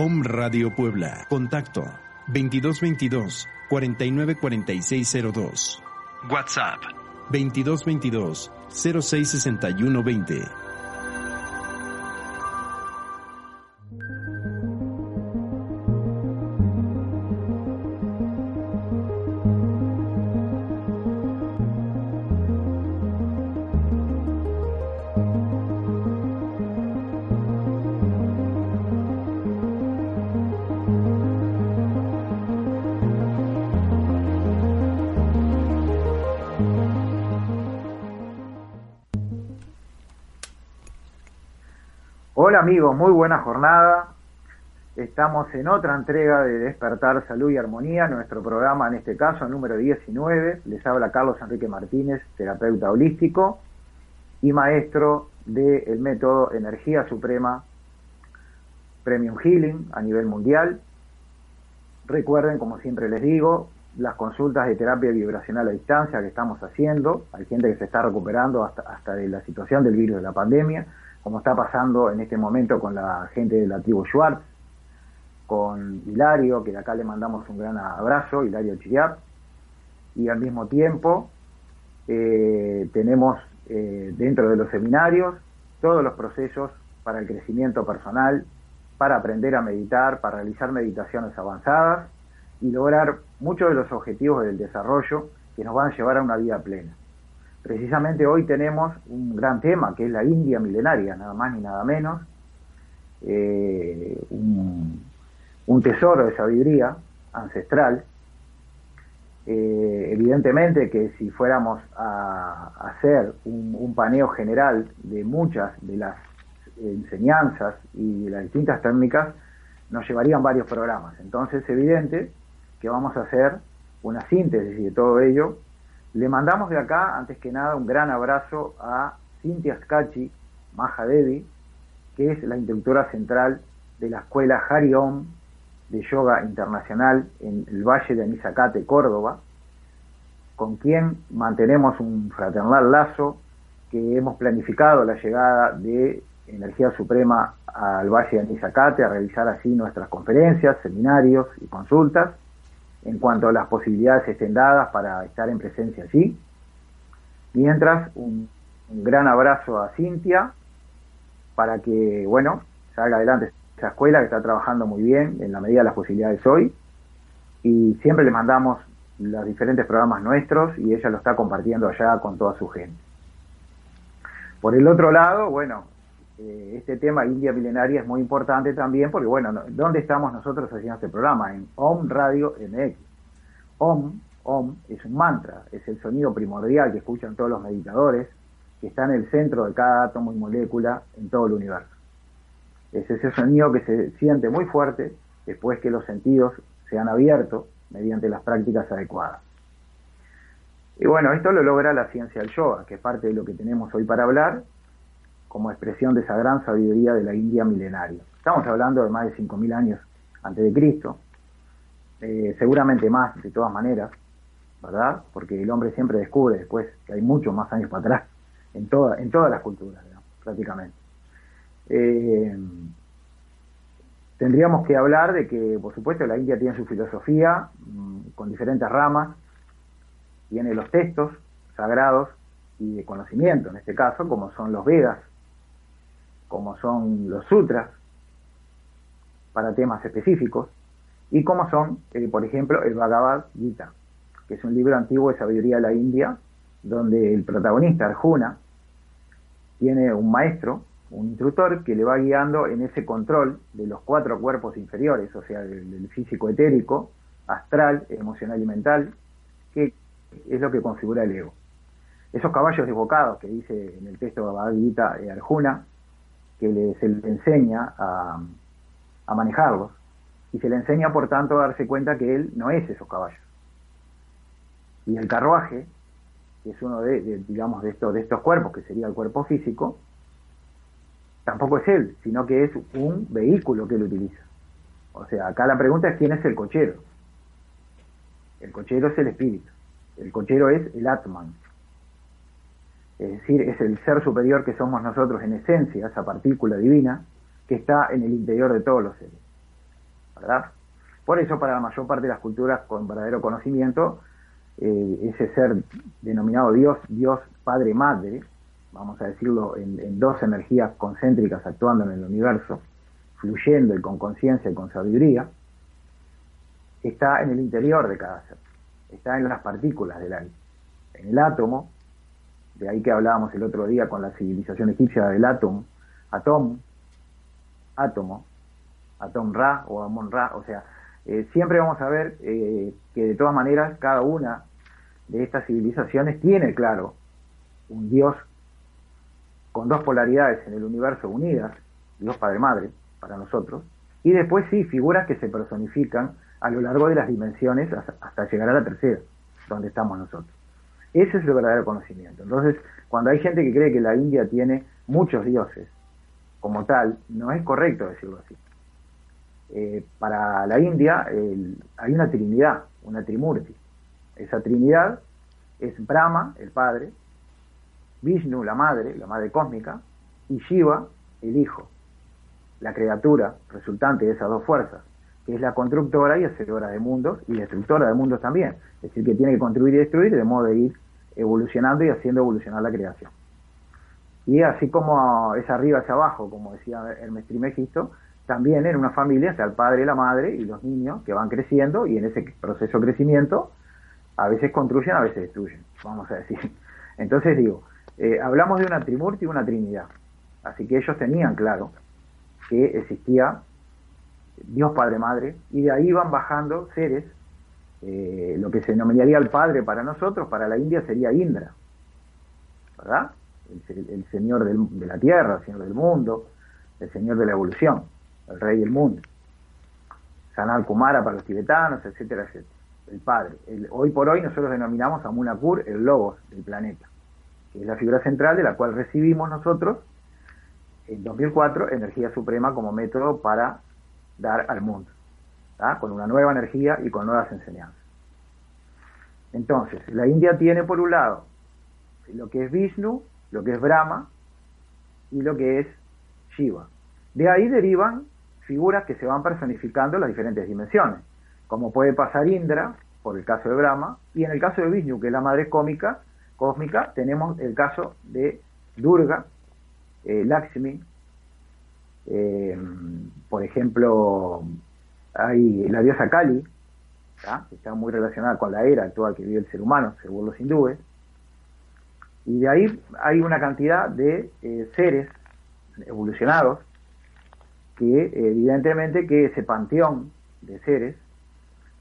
OM Radio Puebla. Contacto 2222 494602. WhatsApp 2222 066120. Hola amigos, muy buena jornada. Estamos en otra entrega de Despertar, Salud y Armonía, nuestro programa en este caso número 19. Les habla Carlos Enrique Martínez, terapeuta holístico y maestro del método Energía Suprema Premium Healing a nivel mundial. Recuerden, como siempre les digo, las consultas de terapia vibracional a distancia que estamos haciendo. Hay gente que se está recuperando hasta de la situación del virus de la pandemia, como está pasando en este momento con la gente de la tribu Schwartz, con Hilario, que de acá le mandamos un gran abrazo, Hilario Chilliard, y al mismo tiempo tenemos dentro de los seminarios todos los procesos para el crecimiento personal, para aprender a meditar, para realizar meditaciones avanzadas y lograr muchos de los objetivos del desarrollo que nos van a llevar a una vida plena. Precisamente hoy tenemos un gran tema, que es la India milenaria, nada más ni nada menos, un tesoro de sabiduría ancestral. Evidentemente que si fuéramos a hacer un paneo general de muchas de las enseñanzas y de las distintas técnicas, nos llevarían varios programas. Entonces es evidente que vamos a hacer una síntesis de todo ello. Le mandamos de acá, antes que nada, un gran abrazo a Cintia Scachi Mahadevi, que es la instructora central de la Escuela Hari Om de Yoga Internacional en el Valle de Anisacate, Córdoba, con quien mantenemos un fraternal lazo, que hemos planificado la llegada de Energía Suprema al Valle de Anisacate, a realizar así nuestras conferencias, seminarios y consultas, en cuanto a las posibilidades extendadas para estar en presencia allí. Mientras, un gran abrazo a Cintia, para que, bueno, salga adelante esa escuela que está trabajando muy bien en la medida de las posibilidades hoy, y siempre le mandamos los diferentes programas nuestros y ella lo está compartiendo allá con toda su gente. Por el otro lado, bueno, este tema India milenaria es muy importante también, porque bueno, ¿dónde estamos nosotros haciendo este programa? En OM Radio MX. OM es un mantra, es el sonido primordial que escuchan todos los meditadores, que está en el centro de cada átomo y molécula en todo el universo. Es ese sonido que se siente muy fuerte después que los sentidos se han abierto mediante las prácticas adecuadas. Y bueno, esto lo logra la ciencia del yoga, que es parte de lo que tenemos hoy para hablar, como expresión de esa gran sabiduría de la India milenaria. Estamos hablando de más de 5.000 años antes de Cristo, seguramente más de todas maneras, ¿verdad? Porque el hombre siempre descubre después que hay muchos más años para atrás, en todas las culturas, ¿no? Prácticamente. Tendríamos que hablar de que, por supuesto, la India tiene su filosofía, con diferentes ramas, tiene los textos sagrados y de conocimiento, en este caso, como son los Vedas, como son los sutras, para temas específicos, y como son, por ejemplo, el Bhagavad Gita, que es un libro antiguo de sabiduría de la India, donde el protagonista, Arjuna, tiene un maestro, un instructor, que le va guiando en ese control de los cuatro cuerpos inferiores, o sea, del físico etérico, astral, emocional y mental, que es lo que configura el ego. Esos caballos desbocados que dice en el texto de Bhagavad Gita Arjuna, que se le enseña a manejarlos, y se le enseña, por tanto, a darse cuenta que él no es esos caballos. Y el carruaje, que es uno de estos cuerpos, que sería el cuerpo físico, tampoco es él, sino que es un vehículo que él utiliza. O sea, acá la pregunta es quién es el cochero. El cochero es el espíritu, el cochero es el Atman. Es decir, es el ser superior que somos nosotros en esencia, esa partícula divina que está en el interior de todos los seres, ¿verdad? Por eso, para la mayor parte de las culturas con verdadero conocimiento, ese ser denominado Dios, Dios Padre Madre, vamos a decirlo en dos energías concéntricas actuando en el universo, fluyendo y con conciencia y con sabiduría, está en el interior de cada ser, está en las partículas del aire, en el átomo. De ahí que hablábamos el otro día con la civilización egipcia del átomo, Amon Ra o Amon Ra, o sea, siempre vamos a ver que de todas maneras cada una de estas civilizaciones tiene, claro, un Dios con dos polaridades en el universo unidas, Dios Padre Madre para nosotros, y después sí, figuras que se personifican a lo largo de las dimensiones hasta llegar a la tercera, donde estamos nosotros. Ese es el verdadero conocimiento. Entonces, cuando hay gente que cree que la India tiene muchos dioses, como tal, no es correcto decirlo así. Para la India hay una trinidad, una trimurti. Esa trinidad es Brahma, el padre, Vishnu, la madre cósmica, y Shiva, el hijo, la criatura resultante de esas dos fuerzas, que es la constructora y hacedora de mundos, y destructora de mundos también. Es decir, que tiene que construir y destruir, de modo de ir evolucionando y haciendo evolucionar la creación. Y así como es arriba hacia abajo, como decía Hermes Trismegisto, también en una familia está el padre, la madre y los niños que van creciendo, y en ese proceso de crecimiento a veces construyen, a veces destruyen, vamos a decir. Entonces digo, hablamos de una trimurti y una trinidad. Así que ellos tenían claro que existía Dios Padre Madre, y de ahí van bajando seres, lo que se denominaría el Padre para nosotros, para la India sería Indra, ¿verdad? El Señor de la Tierra, el Señor del Mundo, el Señor de la Evolución, el Rey del Mundo, Sanal Kumara para los tibetanos, etcétera, etcétera, el Padre. Hoy por hoy nosotros denominamos a Munakur el Logos del planeta, que es la figura central de la cual recibimos nosotros, en 2004, Energía Suprema como método para dar al mundo, ¿tá? Con una nueva energía y con nuevas enseñanzas. Entonces, la India tiene por un lado lo que es Vishnu, lo que es Brahma y lo que es Shiva. De ahí derivan figuras que se van personificando en las diferentes dimensiones, como puede pasar Indra, por el caso de Brahma, y en el caso de Vishnu, que es la madre cósmica, tenemos el caso de Durga, Lakshmi. Por ejemplo, hay la diosa Kali, ¿tá? Que está muy relacionada con la era actual que vive el ser humano, según los hindúes. Y de ahí hay una cantidad de seres evolucionados que evidentemente que ese panteón de seres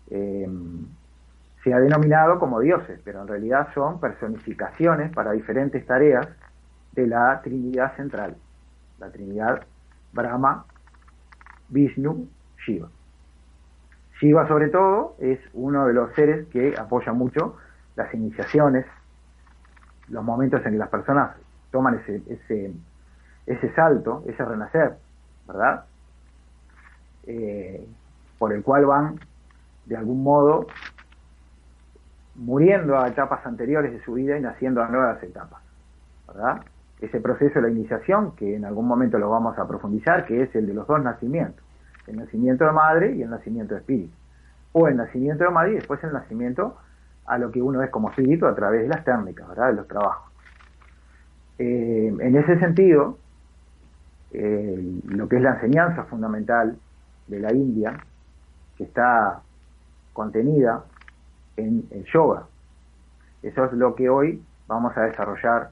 se ha denominado como dioses, pero en realidad son personificaciones para diferentes tareas de la Trinidad Central, la Trinidad Brahma, Vishnu, Shiva. Shiva, sobre todo, es uno de los seres que apoya mucho las iniciaciones, los momentos en que las personas toman ese salto, ese renacer, ¿verdad? Por el cual van, de algún modo, muriendo a etapas anteriores de su vida y naciendo a nuevas etapas, ¿verdad? Ese proceso de la iniciación, que en algún momento lo vamos a profundizar, que es el de los dos nacimientos, el nacimiento de madre y el nacimiento de espíritu, o el nacimiento de madre y después el nacimiento a lo que uno es como espíritu a través de las técnicas, ¿verdad?, de los trabajos. En ese sentido, lo que es la enseñanza fundamental de la India, que está contenida en el yoga. Eso es lo que hoy vamos a desarrollar,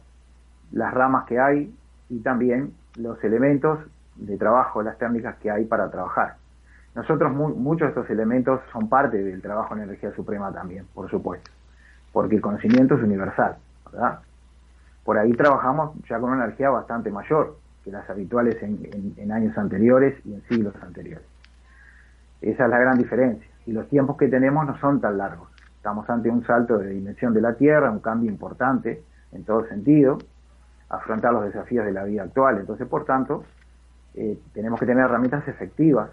las ramas que hay y también los elementos de trabajo, las técnicas que hay para trabajar. Nosotros muchos de estos elementos son parte del trabajo en energía suprema también, por supuesto, porque el conocimiento es universal, ¿verdad? Por ahí trabajamos ya con una energía bastante mayor que las habituales en años anteriores y en siglos anteriores. Esa es la gran diferencia. Y los tiempos que tenemos no son tan largos. Estamos ante un salto de dimensión de la Tierra, un cambio importante en todo sentido, afrontar los desafíos de la vida actual. Entonces, por tanto, tenemos que tener herramientas efectivas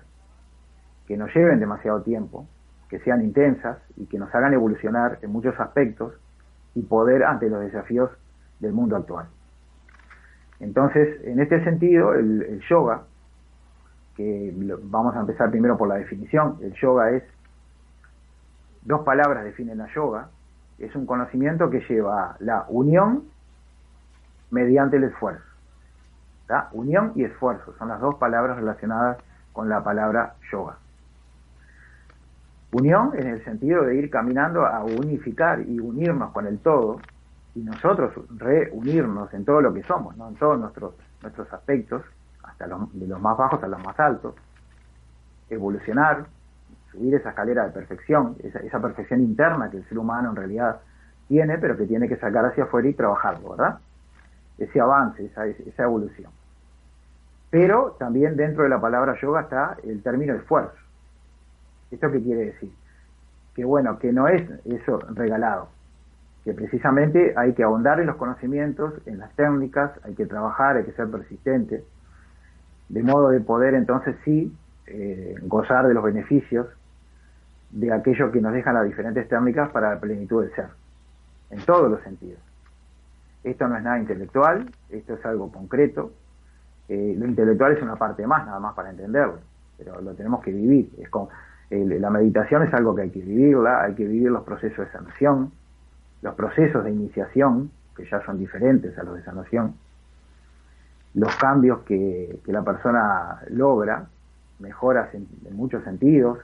que no lleven demasiado tiempo, que sean intensas y que nos hagan evolucionar en muchos aspectos y poder ante los desafíos del mundo actual. Entonces, en este sentido, el yoga, que vamos a empezar primero por la definición. El yoga es, dos palabras definen la yoga, es un conocimiento que lleva a la unión mediante el esfuerzo. ¿Está? Unión y esfuerzo son las dos palabras relacionadas con la palabra yoga. Unión en el sentido de ir caminando a unificar y unirnos con el todo, y nosotros reunirnos en todo lo que somos, ¿no?, en todos nuestros aspectos, hasta de los más bajos a los más altos, evolucionar, subir esa escalera de perfección, esa perfección interna que el ser humano en realidad tiene, pero que tiene que sacar hacia afuera y trabajarlo, ¿verdad? Ese avance, esa evolución. Pero también dentro de la palabra yoga está el término esfuerzo. ¿Esto qué quiere decir? Que bueno, que no es eso regalado, que precisamente hay que ahondar en los conocimientos, en las técnicas, hay que trabajar, hay que ser persistente, de modo de poder entonces sí gozar de los beneficios de aquello que nos dejan las diferentes técnicas para la plenitud del ser, en todos los sentidos. Esto no es nada intelectual, esto es algo concreto. Lo intelectual es una parte más, nada más para entenderlo, pero lo tenemos que vivir. Es como, la meditación es algo que hay que vivirla, hay que vivir los procesos de sanación, los procesos de iniciación, que ya son diferentes a los de sanación, los cambios que la persona logra, mejoras en muchos sentidos,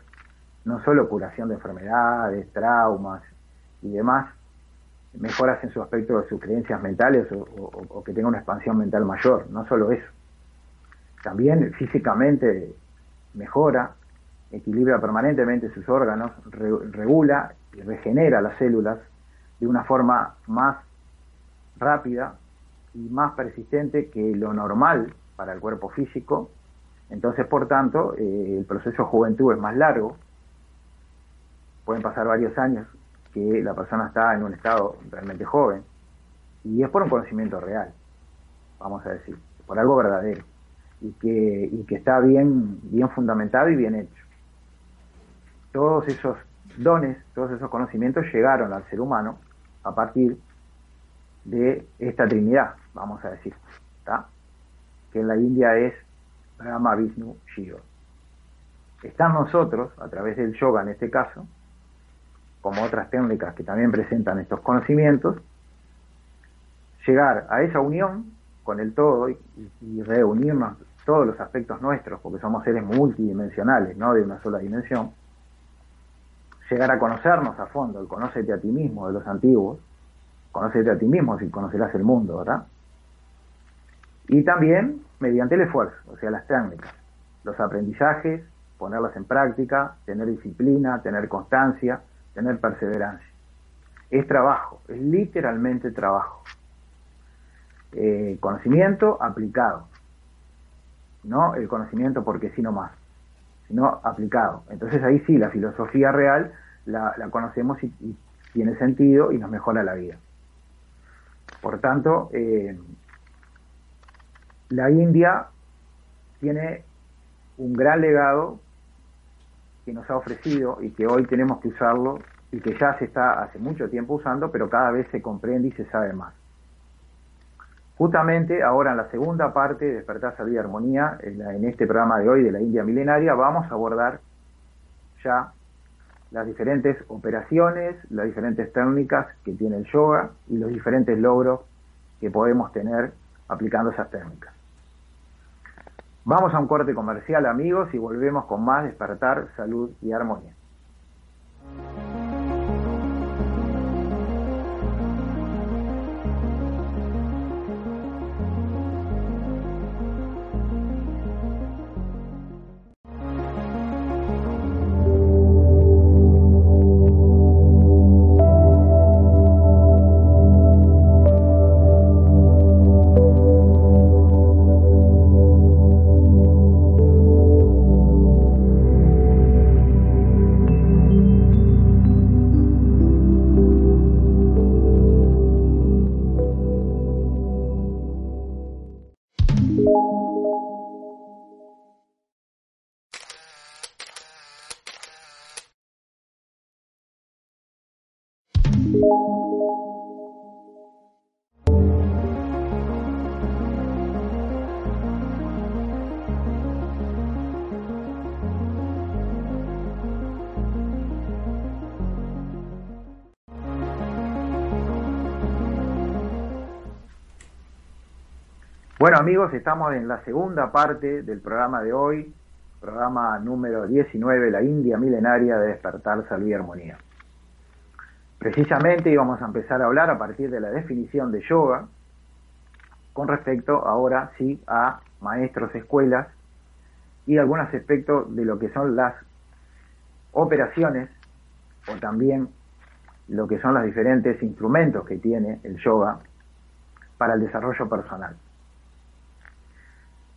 no solo curación de enfermedades, traumas y demás, mejoras en su aspecto de sus creencias mentales o que tenga una expansión mental mayor, no solo eso. También físicamente mejora, equilibra permanentemente sus órganos, regula y regenera las células de una forma más rápida y más persistente que lo normal para el cuerpo físico. Entonces, por tanto, el proceso de juventud es más largo, pueden pasar varios años que la persona está en un estado realmente joven, y es por un conocimiento real, vamos a decir, por algo verdadero, y que está bien fundamentado y bien hecho. Todos esos dones, todos esos conocimientos llegaron al ser humano a partir de esta trinidad, vamos a decir, ¿tá?, que en la India es Brahma, Vishnu, Shiva. Está nosotros, a través del yoga en este caso, como otras técnicas que también presentan estos conocimientos, llegar a esa unión con el todo y reunirnos todos los aspectos nuestros, porque somos seres multidimensionales, no de una sola dimensión, llegar a conocernos a fondo, el conócete a ti mismo de los antiguos, conócete a ti mismo si conocerás el mundo, ¿verdad? Y también mediante el esfuerzo, o sea, las técnicas, los aprendizajes, ponerlas en práctica, tener disciplina, tener constancia, tener perseverancia. Es trabajo, es literalmente trabajo. Conocimiento aplicado, no el conocimiento porque sí nomás, sino aplicado. Entonces ahí sí, la filosofía real la conocemos y tiene sentido y nos mejora la vida. Por tanto, la India tiene un gran legado que nos ha ofrecido y que hoy tenemos que usarlo y que ya se está hace mucho tiempo usando, pero cada vez se comprende y se sabe más. Justamente ahora en la segunda parte de Despertar, Salud y Armonía, en este programa de hoy de la India Milenaria, vamos a abordar ya las diferentes operaciones, las diferentes técnicas que tiene el yoga y los diferentes logros que podemos tener aplicando esas técnicas. Vamos a un corte comercial, amigos, y volvemos con más Despertar, Salud y Armonía. Bueno, amigos, estamos en la segunda parte del programa de hoy, programa número 19, la India Milenaria de Despertar, Salud y Armonía. Precisamente íbamos a empezar a hablar a partir de la definición de yoga, con respecto ahora sí a maestros, escuelas y algunos aspectos de lo que son las operaciones o también lo que son los diferentes instrumentos que tiene el yoga para el desarrollo personal.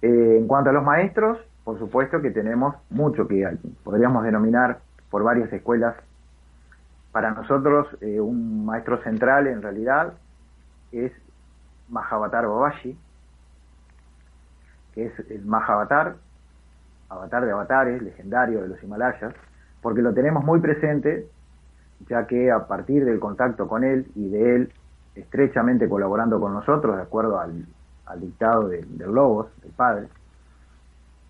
En cuanto a los maestros, por supuesto que tenemos mucho que podríamos denominar por varias escuelas. Para nosotros, un maestro central en realidad es Mahavatar Babaji, que es el Mahavatar, avatar de avatares, legendario de los Himalayas, porque lo tenemos muy presente, ya que a partir del contacto con él y de él estrechamente colaborando con nosotros, de acuerdo al dictado de Lobos, el padre,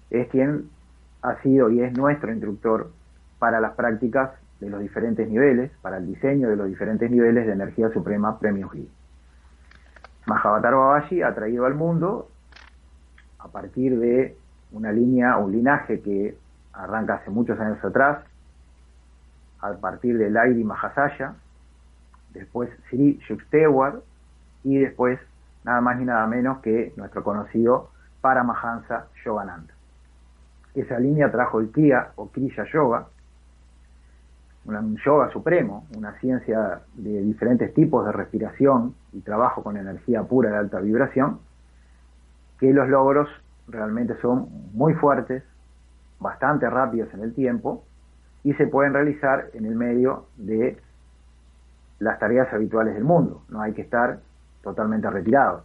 es quien ha sido y es nuestro instructor para las prácticas de los diferentes niveles, para el diseño de los diferentes niveles de Energía Suprema Premium Healing. Mahavatar Babaji ha traído al mundo, a partir de una línea, un linaje que arranca hace muchos años atrás, a partir de Lairi Mahasaya, después Sri Yuktewar, y después nada más ni nada menos que nuestro conocido Paramahansa Yogananda. Esa línea trajo el Kriya o Kriya Yoga, un yoga supremo, una ciencia de diferentes tipos de respiración y trabajo con energía pura de alta vibración, que los logros realmente son muy fuertes, bastante rápidos en el tiempo y se pueden realizar en el medio de las tareas habituales del mundo. No hay que estar totalmente retirado.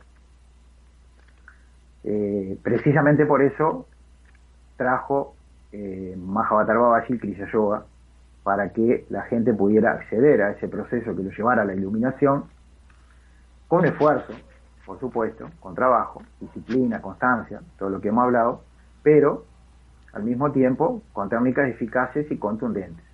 Precisamente por eso trajo Mahavatar Babaji Kriya Yoga, para que la gente pudiera acceder a ese proceso que lo llevara a la iluminación, con esfuerzo, por supuesto, con trabajo, disciplina, constancia, todo lo que hemos hablado, pero al mismo tiempo con técnicas eficaces y contundentes.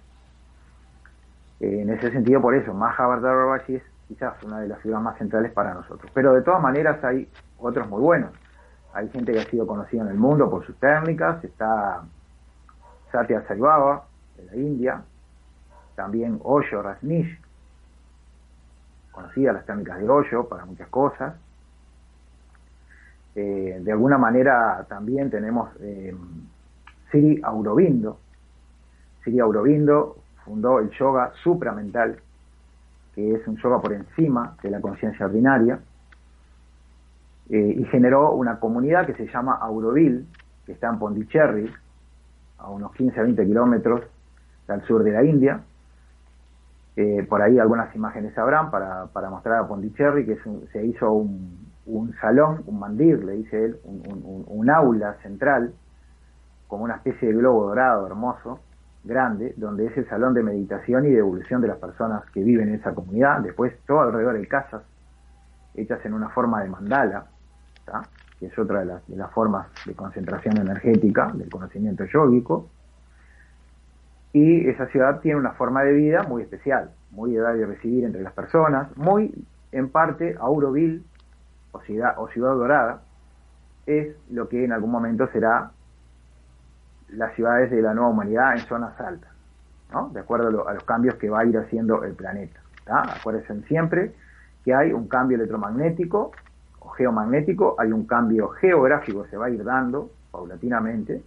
En ese sentido, por eso, Mahavatar Babaji es quizás una de las figuras más centrales para nosotros. Pero de todas maneras hay otros muy buenos. Hay gente que ha sido conocida en el mundo por sus técnicas. Está Satya Sai Baba, de la India, también Osho Rajneesh, conocida las técnicas de Osho para muchas cosas. De alguna manera también tenemos Sri Aurobindo. Sri Aurobindo fundó el yoga supramental, que es un yoga por encima de la conciencia ordinaria, y generó una comunidad que se llama Auroville, que está en Pondicherry, a unos 15 a 20 kilómetros al sur de la India. Por ahí algunas imágenes habrán para mostrar a Pondicherry, que se hizo un salón, un mandir, le dice él, un aula central, como una especie de globo dorado hermoso, grande, donde es el salón de meditación y de evolución de las personas que viven en esa comunidad. Después todo alrededor hay casas hechas en una forma de mandala, ¿tá? Que es otra de las formas de concentración energética del conocimiento yógico. Y esa ciudad tiene una forma de vida muy especial, muy de dar y recibir entre las personas, muy en parte Auroville o Ciudad Dorada, es lo que en algún momento será las ciudades de la nueva humanidad en zonas altas, ¿no? De acuerdo a los cambios que va a ir haciendo el planeta, ¿tá? Acuérdense siempre que hay un cambio electromagnético o geomagnético, hay un cambio geográfico, se va a ir dando paulatinamente,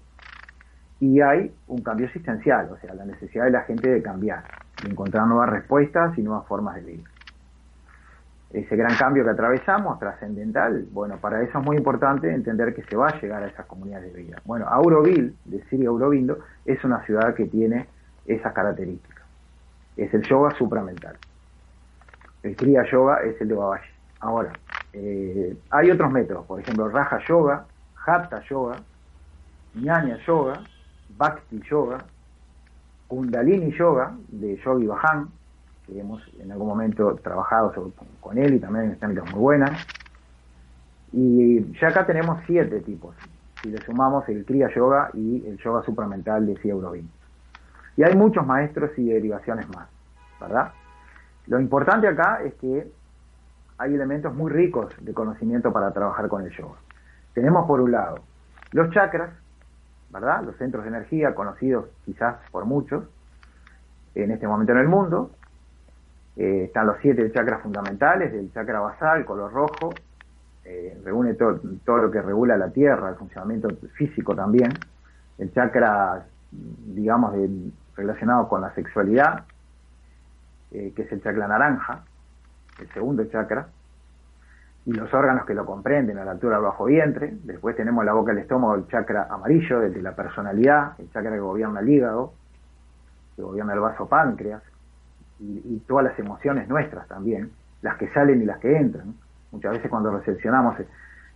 y hay un cambio existencial, o sea, la necesidad de la gente de cambiar, de encontrar nuevas respuestas y nuevas formas de vivir. Ese gran cambio que atravesamos, trascendental, bueno, para eso es muy importante entender que se va a llegar a esas comunidades de vida. Bueno, Auroville, de Sri Aurobindo, es una ciudad que tiene esas características. Es el yoga supramental. El Kriya Yoga es el de Babaji. Ahora, hay otros métodos, por ejemplo, Raja Yoga, Hatha Yoga, Jnana Yoga, Bhakti Yoga, Kundalini Yoga, de Yogi Bhajan, que hemos en algún momento trabajado con él y también están muy buenas. Y ya acá tenemos 7 tipos, si le sumamos el Kriya Yoga y el Yoga Supramental de Sri Aurobindo. Y hay muchos maestros y derivaciones más, ¿verdad? Lo importante acá es que hay elementos muy ricos de conocimiento para trabajar con el yoga. Tenemos por un lado los chakras, ¿verdad? Los centros de energía conocidos quizás por muchos en este momento en el mundo. Están los 7 chakras fundamentales, el chakra basal, color rojo, reúne todo lo que regula la tierra, el funcionamiento físico también, el chakra, digamos, relacionado con la sexualidad, que es el chakra naranja, el segundo chakra, y los órganos que lo comprenden a la altura del bajo vientre. Después tenemos la boca y el estómago, el chakra amarillo, desde la personalidad, el chakra que gobierna el hígado, que gobierna el vaso páncreas, y todas las emociones nuestras también, las que salen y las que entran. Muchas veces cuando recepcionamos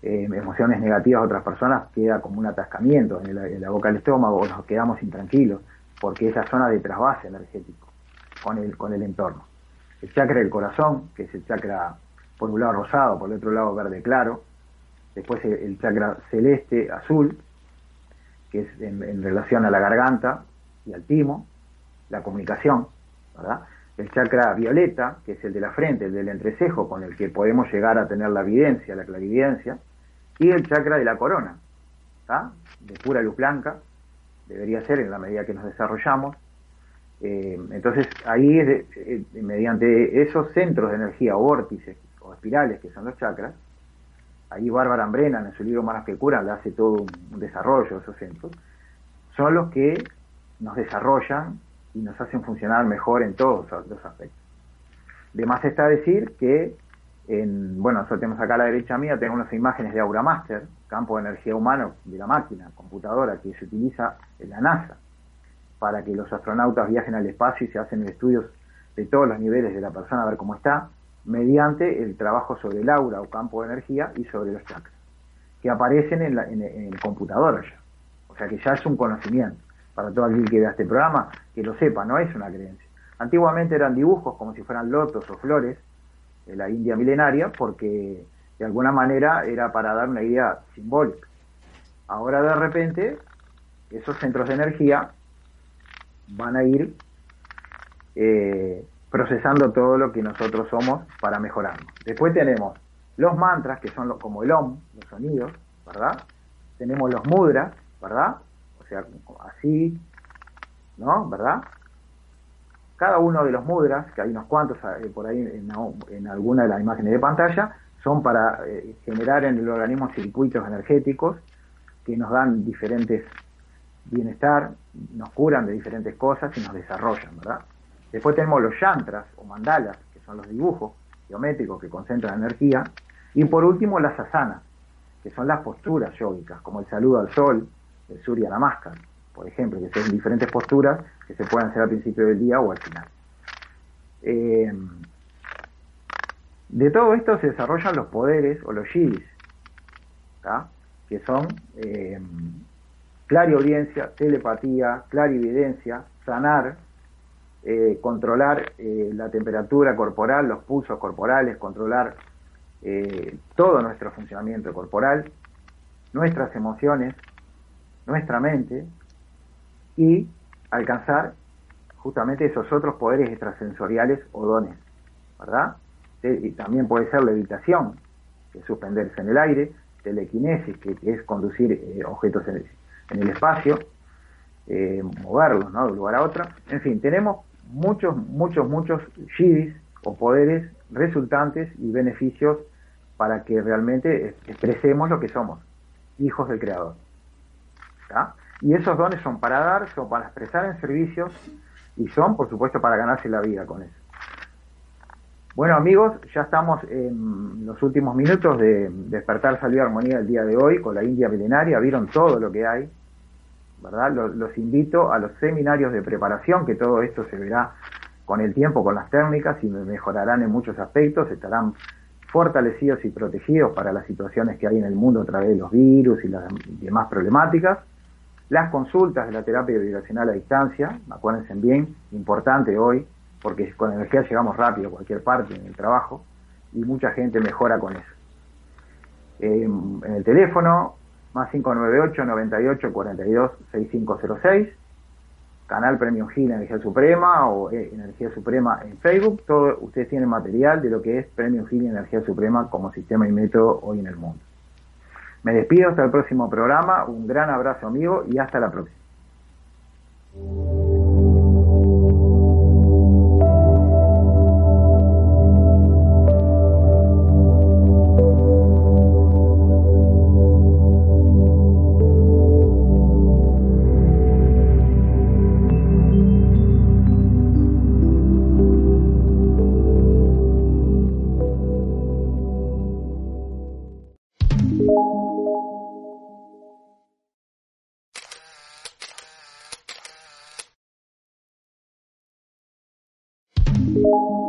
emociones negativas de otras personas, queda como un atascamiento en la boca del estómago, o nos quedamos intranquilos, porque esa zona de trasvase energético con el entorno. El chakra del corazón, que es el chakra por un lado rosado, por el otro lado verde claro. Después el chakra celeste azul, que es en relación a la garganta y al timo, la comunicación, ¿verdad? El chakra violeta, que es el de la frente, el del entrecejo, con el que podemos llegar a tener la evidencia, la clarividencia, y el chakra de la corona, ¿tá? De pura luz blanca, debería ser en la medida que nos desarrollamos. Entonces ahí es mediante esos centros de energía o vórtices o espirales que son los chakras, ahí Bárbara Ambrenan en su libro Manos que Curan le hace todo un desarrollo de esos centros, son los que nos desarrollan y nos hacen funcionar mejor en todos los aspectos. De más está decir que, nosotros tenemos acá a la derecha mía, tenemos unas imágenes de Aura Master, campo de energía humano de la máquina, computadora, que se utiliza en la NASA, para que los astronautas viajen al espacio y se hacen estudios de todos los niveles de la persona, a ver cómo está, mediante el trabajo sobre el aura o campo de energía y sobre los chakras, que aparecen en el computador ya. O sea que ya es un conocimiento. Para todo aquel que vea este programa, que lo sepa, no es una creencia. Antiguamente eran dibujos como si fueran lotos o flores de la India milenaria, porque de alguna manera era para dar una idea simbólica. Ahora de repente esos centros de energía van a ir procesando todo lo que nosotros somos para mejorarnos. Después tenemos los mantras, que son como el OM, los sonidos, ¿verdad? Tenemos los mudras, ¿verdad? O sea, así, ¿no? ¿Verdad? Cada uno de los mudras, que hay unos cuantos por ahí en alguna de las imágenes de pantalla, son para generar en el organismo circuitos energéticos que nos dan diferentes bienestar, nos curan de diferentes cosas y nos desarrollan, ¿verdad? Después tenemos los yantras o mandalas, que son los dibujos geométricos que concentran energía. Y por último las asanas, que son las posturas yógicas, como el saludo al sol, el surya namaskar, por ejemplo, que son diferentes posturas que se pueden hacer al principio del día o al final. De todo esto se desarrollan los poderes o los yidis, que son clariaudiencia, telepatía, clarividencia, sanar, controlar la temperatura corporal, los pulsos corporales, controlar todo nuestro funcionamiento corporal, nuestras emociones, nuestra mente, y alcanzar justamente esos otros poderes extrasensoriales o dones, ¿verdad? Y también puede ser levitación, que es suspenderse en el aire, telequinesis, que es conducir objetos en el espacio, moverlos, ¿no?, de un lugar a otro. En fin, tenemos muchos yidis o poderes resultantes y beneficios para que realmente expresemos lo que somos, hijos del Creador. ¿Tá? Y esos dones son para dar, son para expresar en servicios y son, por supuesto, para ganarse la vida con eso. Bueno, amigos, ya estamos en los últimos minutos de Despertar, Salud y Armonía del día de hoy con la India milenaria. Vieron todo lo que hay, ¿verdad? Los invito a los seminarios de preparación, que todo esto se verá con el tiempo, con las técnicas, y mejorarán en muchos aspectos, estarán fortalecidos y protegidos para las situaciones que hay en el mundo a través de los virus y las demás problemáticas. Las consultas de la terapia vibracional a distancia, acuérdense bien, importante hoy, porque con energía llegamos rápido a cualquier parte en el trabajo, y mucha gente mejora con eso. En el teléfono, más 598-9842-6506, canal Premium Healing Energía Suprema o Energía Suprema en Facebook. Todo, ustedes tienen material de lo que es Premium Healing Energía Suprema como sistema y método hoy en el mundo. Me despido hasta el próximo programa, un gran abrazo amigo y hasta la próxima. Thank you.